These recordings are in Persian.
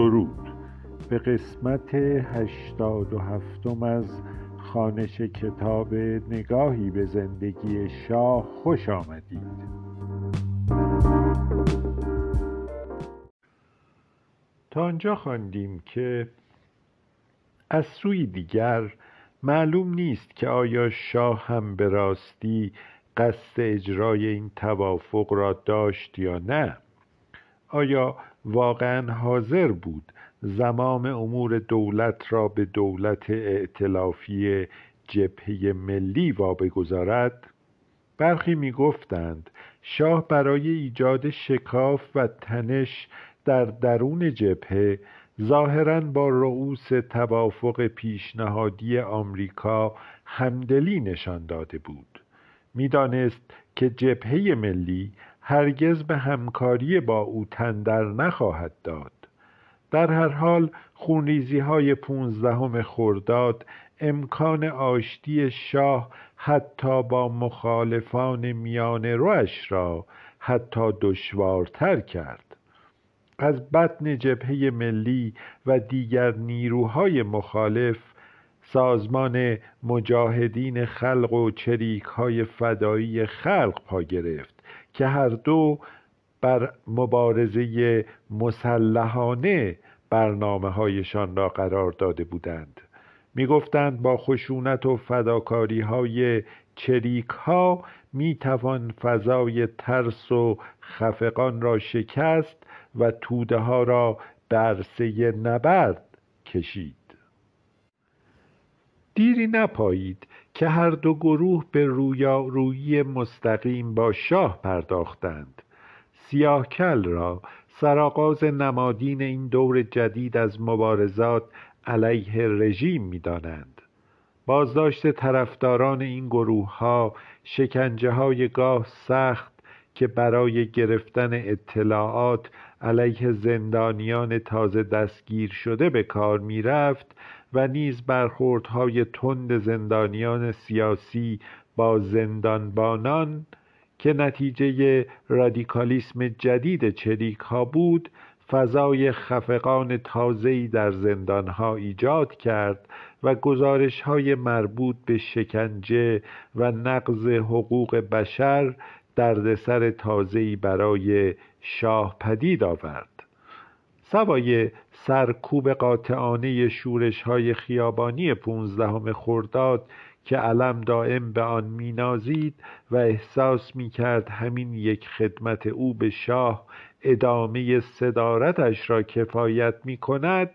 درود به قسمت 87 از خوانش کتاب نگاهی به زندگی شاه خوش آمدید. تا آنجا خواندیم که از سوی دیگر معلوم نیست که آیا شاه هم به راستی قصد اجرای این توافق را داشت یا نه. آیا واقعا حاضر بود زمام امور دولت را به دولت ائتلافی جبهه ملی وابه گذارد؟ برخی می گفتند شاه برای ایجاد شکاف و تنش در درون جبهه ظاهراً با رؤوس توافق پیشنهادی آمریکا همدلی نشان داده بود. می‌دانست که جبهه ملی هرگز به همکاری با او تن در نخواهد داد. در هر حال خونریزی‌های 15 خرداد امکان آشتی شاه حتی با مخالفان میانه روش را حتی دشوارتر کرد. از بطن جبهه ملی و دیگر نیروهای مخالف، سازمان مجاهدین خلق و چریک‌های فدایی خلق پا گرفت که هر دو بر مبارزه مسلحانه برنامه‌هایشان را قرار داده بودند. می‌گفتند با خشونت و فداکاری‌های چریک‌ها می‌توان فضای ترس و خفقان را شکست و توده ها را به عرصه نبرد کشید. دیری نپایید که هر دو گروه به رویارویی مستقیم با شاه پرداختند. سیاه‌کل را سرآغاز نمادین این دور جدید از مبارزات علیه رژیم می‌دانند. بازداشت طرفداران این گروه‌ها، شکنجه‌های گاه سخت که برای گرفتن اطلاعات علیه زندانیان تازه دستگیر شده به کار می رفت و نیز برخوردهای تند زندانیان سیاسی با زندانبانان که نتیجه رادیکالیسم جدید چریک‌ها بود، فضای خفقان تازه‌ای در زندان‌ها ایجاد کرد و گزارش‌های مربوط به شکنجه و نقض حقوق بشر دردسر تازه‌ای برای شاه پدید آورد. سوای سرکوب قاطعانه شورش‌های خیابانی 15 خرداد که علم دائم به آن می‌نازید و احساس می‌کرد همین یک خدمت او به شاه ادامه صدارتش را کفایت می‌کند،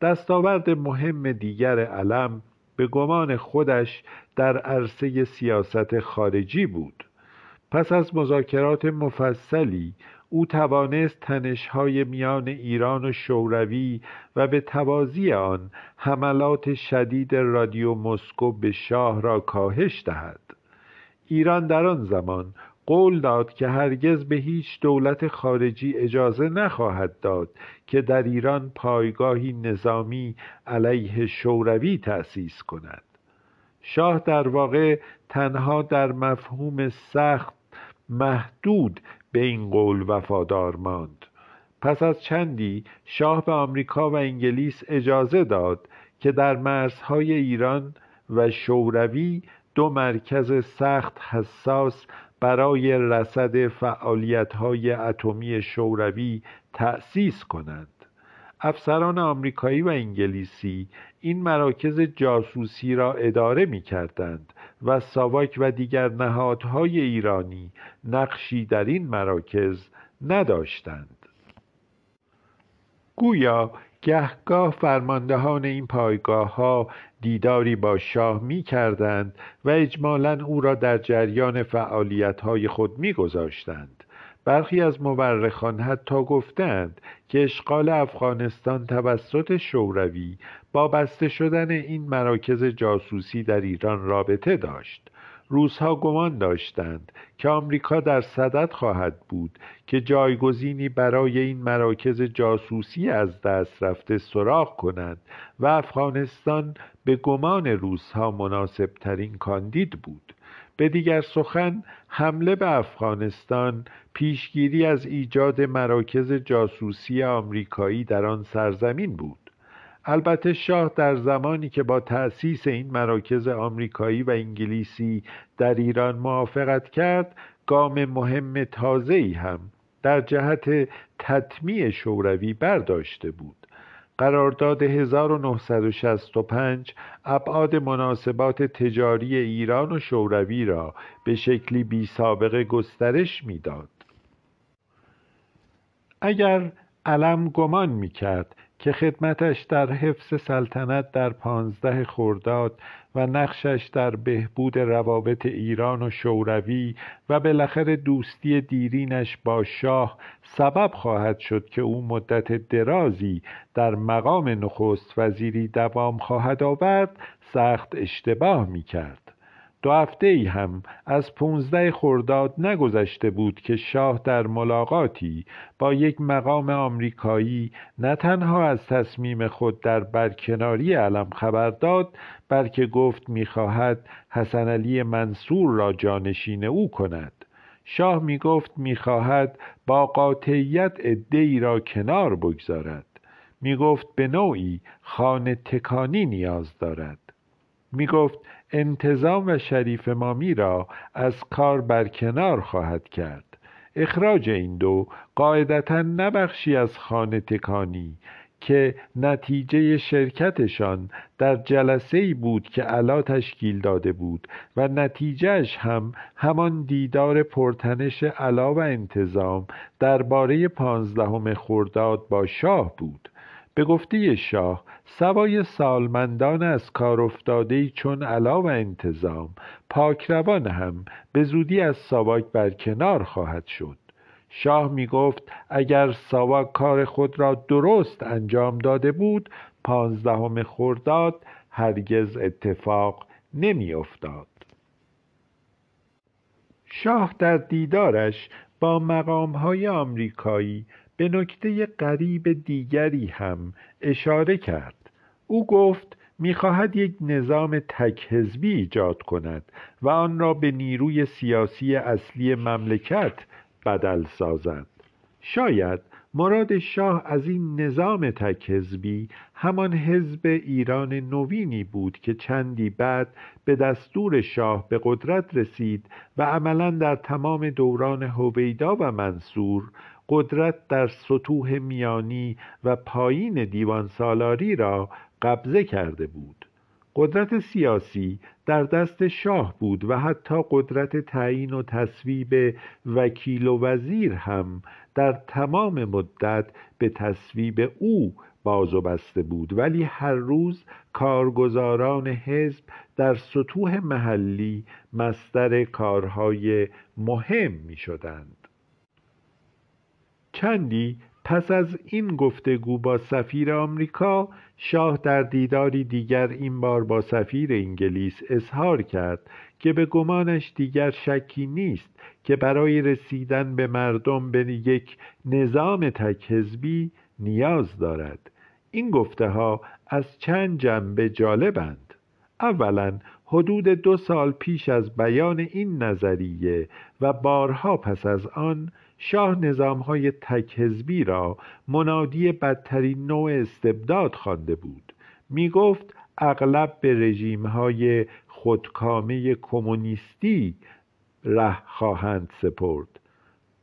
دستاورد مهم دیگر علم به گمان خودش در عرصه سیاست خارجی بود. پس از مذاکرات مفصلی او توانست تنش‌های میان ایران و شوروی و به تبعی آن حملات شدید رادیو مسکو به شاه را کاهش دهد. ایران در آن زمان قول داد که هرگز به هیچ دولت خارجی اجازه نخواهد داد که در ایران پایگاهی نظامی علیه شوروی تأسیس کند. شاه در واقع تنها در مفهوم سخت محدود به این قول وفادار ماند. پس از چندی شاه به آمریکا و انگلیس اجازه داد که در مرزهای ایران و شوروی دو مرکز سخت حساس برای رصد فعالیت‌های اتمی شوروی تأسیس کنند. افسران آمریکایی و انگلیسی این مراکز جاسوسی را اداره می‌کردند و ساواک و دیگر نهادهای ایرانی نقشی در این مراکز نداشتند. گویا گهگاه فرماندهان این پایگاه‌ها دیداری با شاه می‌کردند و اجمالاً او را در جریان فعالیت‌های خود می‌گذاشتند. برخی از مورخان حتی گفتند که اشغال افغانستان توسط شوروی با بسته شدن این مراکز جاسوسی در ایران رابطه داشت. روس‌ها گمان داشتند که آمریکا در صدد خواهد بود که جایگزینی برای این مراکز جاسوسی از دست رفته سراغ کنند و افغانستان به گمان روس‌ها مناسب‌ترین کاندید بود. به دیگر سخن، حمله به افغانستان پیشگیری از ایجاد مراکز جاسوسی آمریکایی در آن سرزمین بود. البته شاه در زمانی که با تأسیس این مراکز آمریکایی و انگلیسی در ایران موافقت کرد، گام مهم تازه‌ای هم در جهت تطمیع شوروی برداشته بود. قرارداد 1965 ابعاد مناسبات تجاری ایران و شوروی را به شکلی بی سابقه گسترش می‌داد. اگر علم گمان می‌کرد که خدمتش در حفظ سلطنت در 15 خرداد و نقشش در بهبود روابط ایران و شوروی و بالاخره دوستی دیرینش با شاه سبب خواهد شد که او مدت درازی در مقام نخست وزیری دوام خواهد آورد، سخت اشتباه می‌کرد. 2 هفته‌ای هم از 15 خرداد نگذشته بود که شاه در ملاقاتی با یک مقام آمریکایی نه تنها از تصمیم خود در برکناری علم خبر داد، بلکه گفت می‌خواهد حسن علی منصور را جانشین او کند. شاه می‌گفت می‌خواهد با قاطعیت عده‌ای را کنار بگذارد. می‌گفت به نوعی خانه تکانی نیاز دارد. می‌گفت انتظام و شریف مامی را از کار برکنار خواهد کرد. اخراج این دو قاعدتاً نه بخشی از خانه تکانی که نتیجه شرکتشان در جلسه‌ای بود که علا تشکیل داده بود و نتیجهش هم همان دیدار پرتنش علا و انتظام درباره 15 خرداد با شاه بود. به گفته شاه، سوای سالمندان از کار افتاده‌ای چون علا و انتظام، پاکروان هم به زودی از ساواک برکنار خواهد شد. شاه می گفت اگر ساواک کار خود را درست انجام داده بود، 15 خرداد هرگز اتفاق نمی افتاد. شاه در دیدارش با مقام‌های آمریکایی به نکته غریب دیگری هم اشاره کرد. او گفت می‌خواهد یک نظام تک حزبی ایجاد کند و آن را به نیروی سیاسی اصلی مملکت بدل سازد. شاید مراد شاه از این نظام تک حزبی همان حزب ایران نوینی بود که چندی بعد به دستور شاه به قدرت رسید و عملاً در تمام دوران هویدا و منصور قدرت در سطوح میانی و پایین دیوان سالاری را قبضه کرده بود. قدرت سیاسی در دست شاه بود و حتی قدرت تعیین و تصویب وکیل و وزیر هم در تمام مدت به تصویب او باز و بسته بود، ولی هر روز کارگزاران حزب در سطوح محلی مصدر کارهای مهم می شدند. چندی پس از این گفتگو با سفیر آمریکا، شاه در دیداری دیگر این بار با سفیر انگلیس اظهار کرد که به گمانش دیگر شکی نیست که برای رسیدن به مردم به یک نظام تک حزبی نیاز دارد. این گفته ها از چند جنبه جالبند. اولاً حدود 2 سال پیش از بیان این نظریه و بارها پس از آن، شاه نظام‌های تک حزبی را منادی بدترین نوع استبداد خوانده بود. می‌گفت اغلب به رژیم‌های خودکامه کمونیستی ره خواهند سپرد.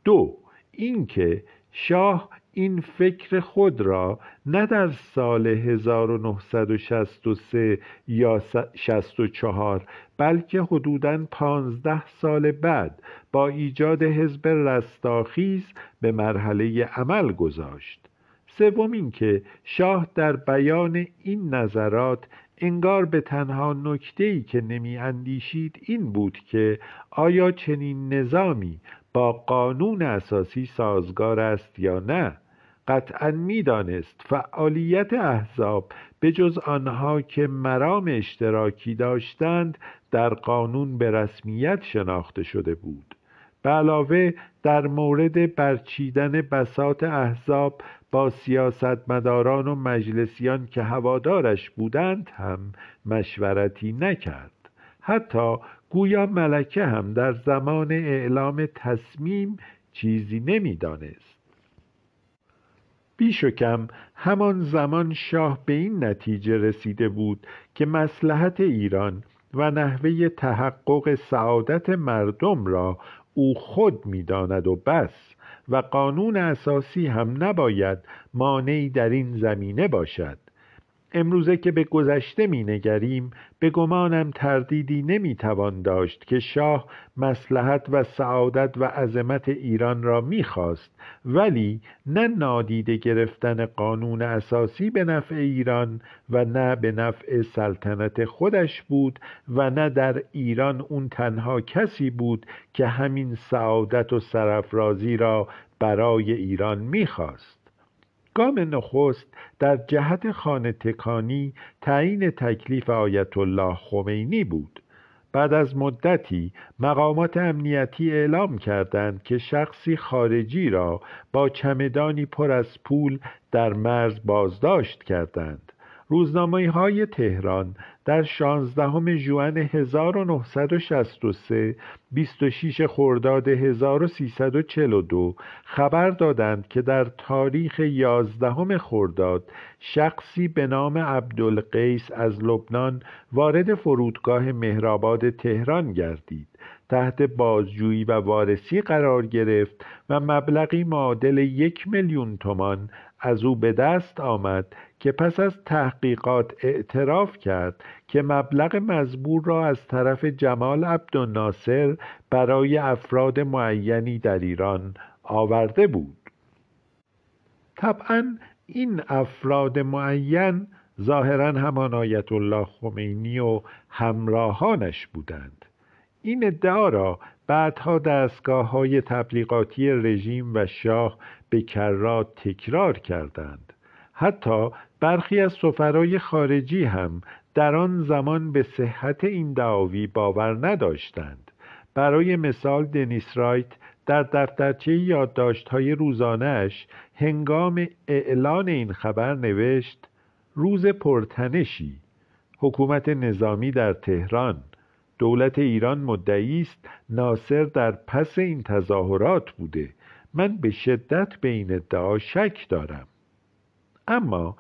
2. اینکه شاه این فکر خود را نه در سال 1963 یا 64 بلکه حدوداً 15 سال بعد با ایجاد حزب رستاخیز به مرحله عمل گذاشت. 3. اینکه شاه در بیان این نظرات انگار به تنها نکته‌ای که نمی‌اندیشید این بود که آیا چنین نظامی با قانون اساسی سازگار است یا نه. قطعاً می‌دانست فعالیت احزاب به جز آنها که مرام اشتراکی داشتند در قانون به رسمیت شناخته شده بود. به علاوه در مورد برچیدن بساط احزاب با سیاستمداران و مجلسیان که هوادارش بودند هم مشورتی نکرد. حتی گویا ملکه هم در زمان اعلام تصمیم چیزی نمی‌دانست. بیش و کم همان زمان شاه به این نتیجه رسیده بود که مصلحت ایران و نحوه تحقق سعادت مردم را او خود می‌داند و بس، و قانون اساسی هم نباید مانعی در این زمینه باشد. امروزه که به گذشته می‌نگریم، به گمانم تردیدی نمی‌توان داشت که شاه مصلحت و سعادت و عظمت ایران را می‌خواست، ولی نه نادیده گرفتن قانون اساسی به نفع ایران و نه به نفع سلطنت خودش بود، و نه در ایران اون تنها کسی بود که همین سعادت و سرافرازی را برای ایران می‌خواست. گام نخست در جهت خانه تکانی تعیین تکلیف آیت الله خمینی بود. بعد از مدتی مقامات امنیتی اعلام کردند که شخصی خارجی را با چمدانی پر از پول در مرز بازداشت کردند. روزنامه‌های تهران در 16 ژوئن 1963 26 خرداد 1342 خبر دادند که در تاریخ 11 خرداد شخصی به نام عبدالقیس از لبنان وارد فرودگاه مهرآباد تهران گردید، تحت بازجویی و وارسی قرار گرفت و مبلغی معادل 1,000,000 تومان از او به دست آمد که پس از تحقیقات اعتراف کرد که مبلغ مزبور را از طرف جمال عبدالناصر برای افراد معینی در ایران آورده بود. طبعاً این افراد معین ظاهراً همان آیت الله خمینی و همراهانش بودند. این ادعا را بعدها دستگاه‌های تبلیغاتی رژیم و شاه به کرات تکرار کردند. حتی برخی از سفرای خارجی هم در آن زمان به صحت این دعاوی باور نداشتند. برای مثال دنیس رایت در دفترچه یادداشت‌های روزانه‌اش هنگام اعلان این خبر نوشت: روز پرتنشی، حکومت نظامی در تهران، دولت ایران مدعی است ناصر در پس این تظاهرات بوده. من به شدت به این ادعا شک دارم. اما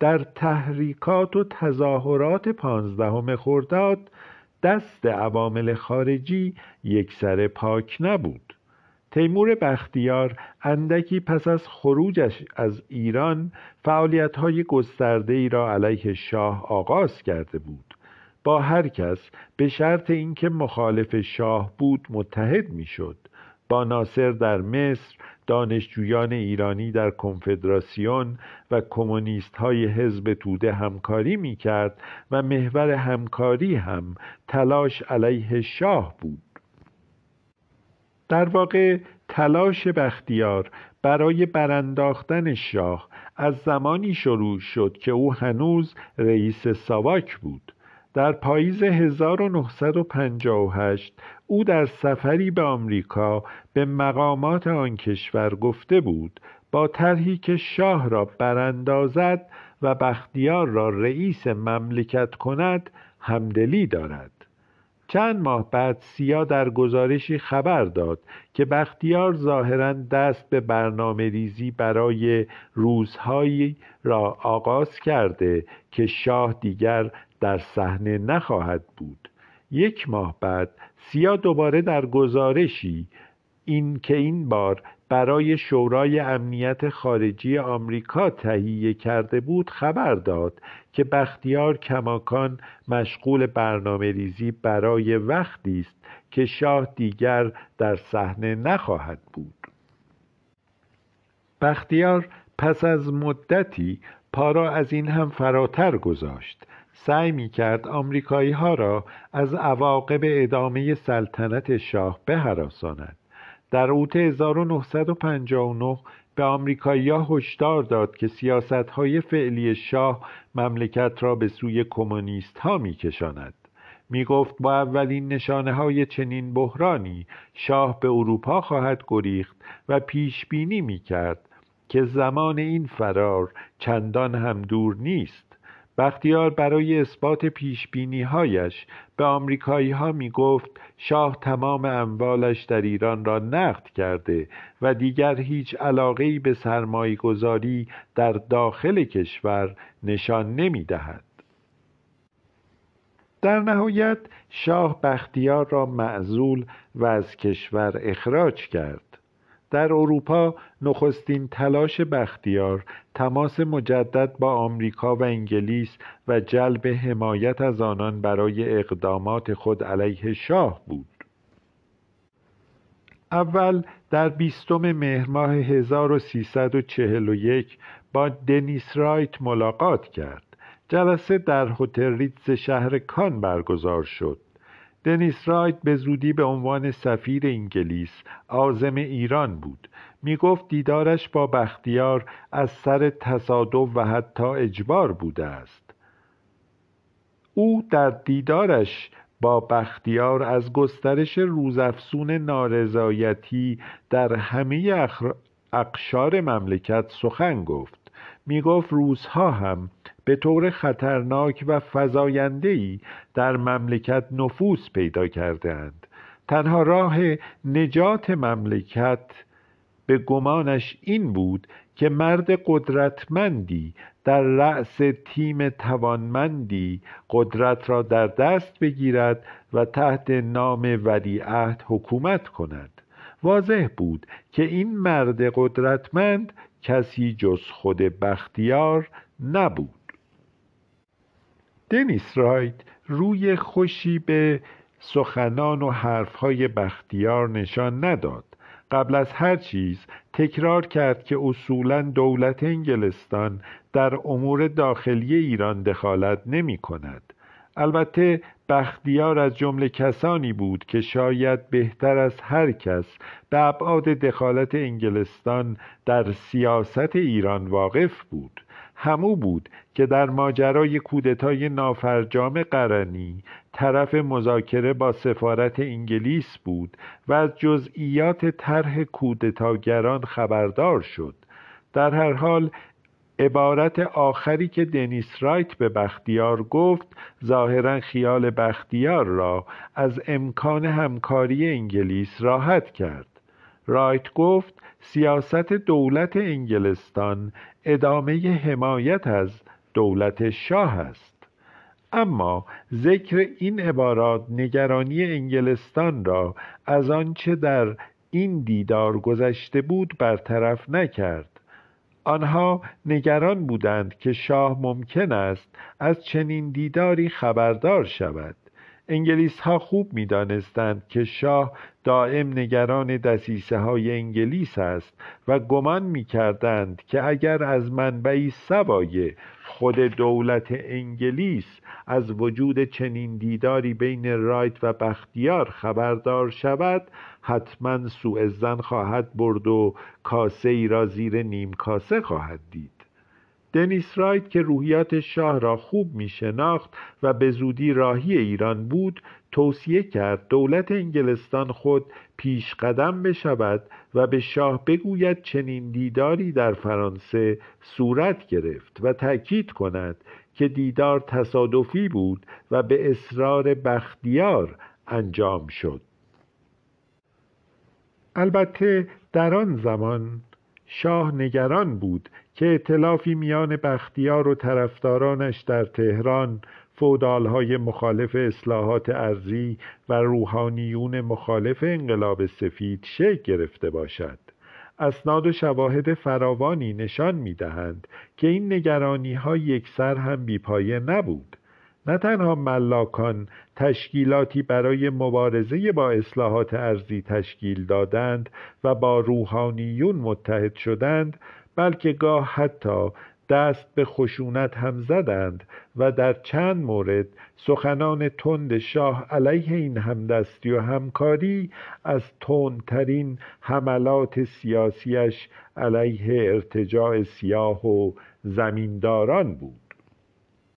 در تحریکات و تظاهرات 15 خرداد دست عوامل خارجی یکسره پاک نبود. تیمور بختیار اندکی پس از خروجش از ایران فعالیت‌های گسترده‌ای را علیه شاه آغاز کرده بود. با هر کس به شرط اینکه مخالف شاه بود متحد میشد. با ناصر در مصر، دانشجویان ایرانی در کنفدراسیون و کمونیست‌های حزب توده همکاری می‌کرد و محور همکاری هم تلاش علیه شاه بود. در واقع تلاش بختیار برای برانداختن شاه از زمانی شروع شد که او هنوز رئیس ساواک بود. در پاییز 1958 او در سفری به آمریکا به مقامات آن کشور گفته بود با طرحی که شاه را براندازد و بختیار را رئیس مملکت کند همدلی دارد. چند ماه بعد سیا در گزارشی خبر داد که بختیار ظاهراً دست به برنامه‌ریزی برای روزهایی را آغاز کرده که شاه دیگر در صحنه نخواهد بود. یک ماه بعد سیا دوباره در گزارشی، این که این بار برای شورای امنیت خارجی آمریکا تهیه کرده بود، خبر داد که بختیار کماکان مشغول برنامه‌ریزی برای وقتی است که شاه دیگر در صحنه نخواهد بود. بختیار پس از مدتی پا را از این هم فراتر گذاشت. سعی می‌کرد آمریکایی‌ها را از عواقب ادامه سلطنت شاه بهراساند. در اوت 1959 به آمریکایی‌ها هشدار داد که سیاست‌های فعلی شاه مملکت را به سوی کمونیست‌ها می‌کشاند. می‌گفت با اولین نشانه‌های چنین بحرانی شاه به اروپا خواهد گریخت و پیشبینی می‌کرد که زمان این فرار چندان هم دور نیست. بختیار برای اثبات پیشبینی‌هایش به آمریکایی‌ها می‌گفت شاه تمام اموالش در ایران را نقد کرده و دیگر هیچ علاقه‌ای به سرمایه‌گذاری در داخل کشور نشان نمی‌دهد. در نهایت شاه بختیار را معزول و از کشور اخراج کرد. در اروپا نخستین تلاش بختیار تماس مجدد با آمریکا و انگلیس و جلب حمایت از آنان برای اقدامات خود علیه شاه بود. اول در 20 مهر ماه 1341 با دنیس رایت ملاقات کرد. جلسه در هتل ریتز شهر کان برگزار شد. دنیس رایت به زودی به عنوان سفیر انگلیس عازم ایران بود. می گفت دیدارش با بختیار از سر تصادف و حتی اجبار بوده است. او در دیدارش با بختیار از گسترش روزافزون نارضایتی در همه اقشار مملکت سخن گفت. می گفت روزها هم به طور خطرناک و فزاینده‌ای در مملکت نفوذ پیدا کرده‌اند. تنها راه نجات مملکت به گمانش این بود که مرد قدرتمندی در رأس تیم توانمندی قدرت را در دست بگیرد و تحت نام ولیعهد حکومت کند. واضح بود که این مرد قدرتمند کسی جز خود بختیار نبود. دنیس رایت روی خوشی به سخنان و حرفهای بختیار نشان نداد. قبل از هر چیز تکرار کرد که اصولاً دولت انگلستان در امور داخلی ایران دخالت نمی کند. البته بختیار از جمله کسانی بود که شاید بهتر از هر کس به ابعاد دخالت انگلستان در سیاست ایران واقف بود. همو بود که در ماجرای کودتای نافرجام قرنی طرف مذاکره با سفارت انگلیس بود و از جزئیات طرح کودتاگران خبردار شد. در هر حال عبارت آخری که دنیس رایت به بختیار گفت ظاهراً خیال بختیار را از امکان همکاری انگلیس راحت کرد. رایت گفت سیاست دولت انگلستان ادامه حمایت از دولت شاه است. اما ذکر این عبارات نگرانی انگلستان را از آنچه در این دیدار گذشته بود برطرف نکرد. آنها نگران بودند که شاه ممکن است از چنین دیداری خبردار شود. انگلیس ها خوب می دانستند که شاه دائم نگران دسیسه های انگلیس است و گمان می کردند که اگر از منبعی سوای خود دولت انگلیس از وجود چنین دیداری بین رایت و بختیار خبردار شود حتما سوء ظن خواهد برد و کاسه ای را زیر نیم کاسه خواهد دید. دنیس رایت که روحیات شاه را خوب می شناخت و به زودی راهی ایران بود توصیه کرد دولت انگلستان خود پیش قدم بشود و به شاه بگوید چنین دیداری در فرانسه صورت گرفت و تأکید کند که دیدار تصادفی بود و به اصرار بختیار انجام شد. البته در آن زمان شاه نگران بود که ائتلافی میان بختیار و طرفدارانش در تهران، فودالهای مخالف اصلاحات ارضی و روحانیون مخالف انقلاب سفید شکل گرفته باشد. اسناد و شواهد فراوانی نشان می‌دهند که این نگرانی‌ها یکسر هم بی‌پایه نبود. نه تنها ملاکان تشکیلاتی برای مبارزه با اصلاحات ارضی تشکیل دادند و با روحانیون متحد شدند، بلکه گاه حتی دست به خشونت هم زدند و در چند مورد سخنان تند شاه علیه این همدستی و همکاری از تندترین حملات سیاسیش علیه ارتجاع سیاه و زمینداران بود.